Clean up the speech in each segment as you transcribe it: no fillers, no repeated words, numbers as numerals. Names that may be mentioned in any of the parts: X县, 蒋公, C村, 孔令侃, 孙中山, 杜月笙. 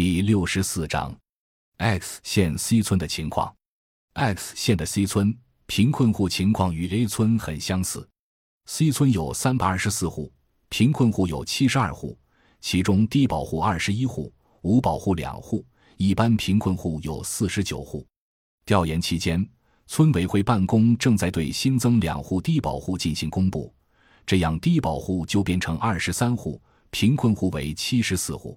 第64章 X 县 C 村的情况。 X 县的 C 村贫困户情况与 A 村很相似。 C 村有324户，贫困户有72户，其中低保户21户，无保户2户，一般贫困户有49户。调研期间，村委会办公正在对新增2户低保户进行公布，这样低保户就变成23户，贫困户为74户。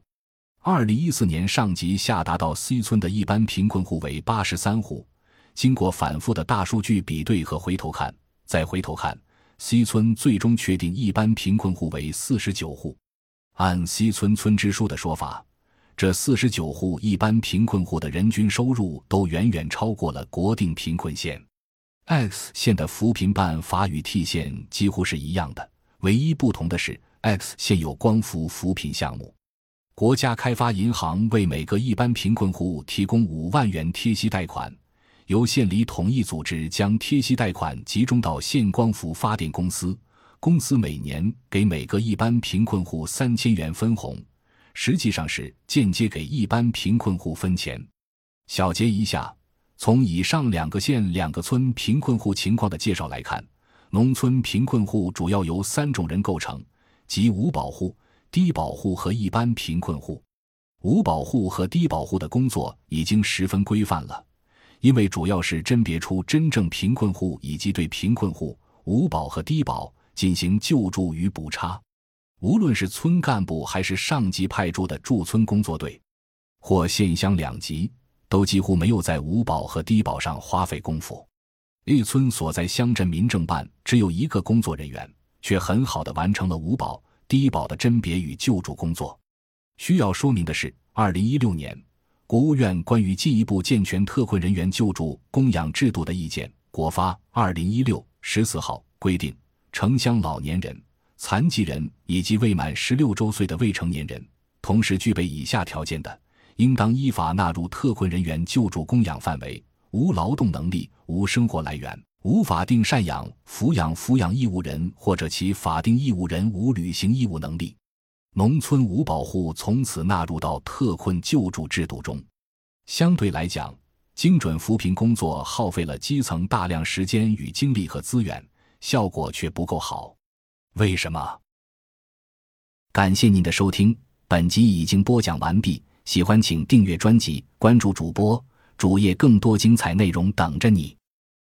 2014年上级下达到 C 村的一般贫困户为83户。经过反复的大数据比对和回头看，再回头看， C 村最终确定一般贫困户为49户。按 C 村村支书的说法，这49户一般贫困户的人均收入都远远超过了国定贫困线。X 县的扶贫办法与 T 县几乎是一样的，唯一不同的是 X 县有光伏扶贫项目。国家开发银行为每个一般贫困户提供5万元贴息贷款，由县里统一组织将贴息贷款集中到县光伏发电公司，公司每年给每个一般贫困户3000元分红，实际上是间接给一般贫困户分钱。小结一下，从以上2个县2个村贫困户情况的介绍来看，农村贫困户主要由3种人构成，即无保户、低保户和一般贫困户。无保户和低保户的工作已经十分规范了，因为主要是甄别出真正贫困户以及对贫困户、无保和低保进行救助与补差。无论是村干部还是上级派驻的驻村工作队，或县乡两级，都几乎没有在无保和低保上花费功夫。A 村所在乡镇民政办只有1个工作人员，却很好地完成了无保、低保的甄别与救助工作。需要说明的是，2016年，国务院关于进一步健全特困人员救助供养制度的意见（国发2016-14号）规定，城乡老年人、残疾人以及未满16周岁的未成年人，同时具备以下条件的，应当依法纳入特困人员救助供养范围：无劳动能力、无生活来源、无法定赡养、抚养义务人或者其法定义务人无履行义务能力。农村无保户从此纳入到特困救助制度中。相对来讲，精准扶贫工作耗费了基层大量时间与精力和资源，效果却不够好。为什么？感谢您的收听，本集已经播讲完毕。喜欢请订阅专辑，关注主播，主页更多精彩内容等着你。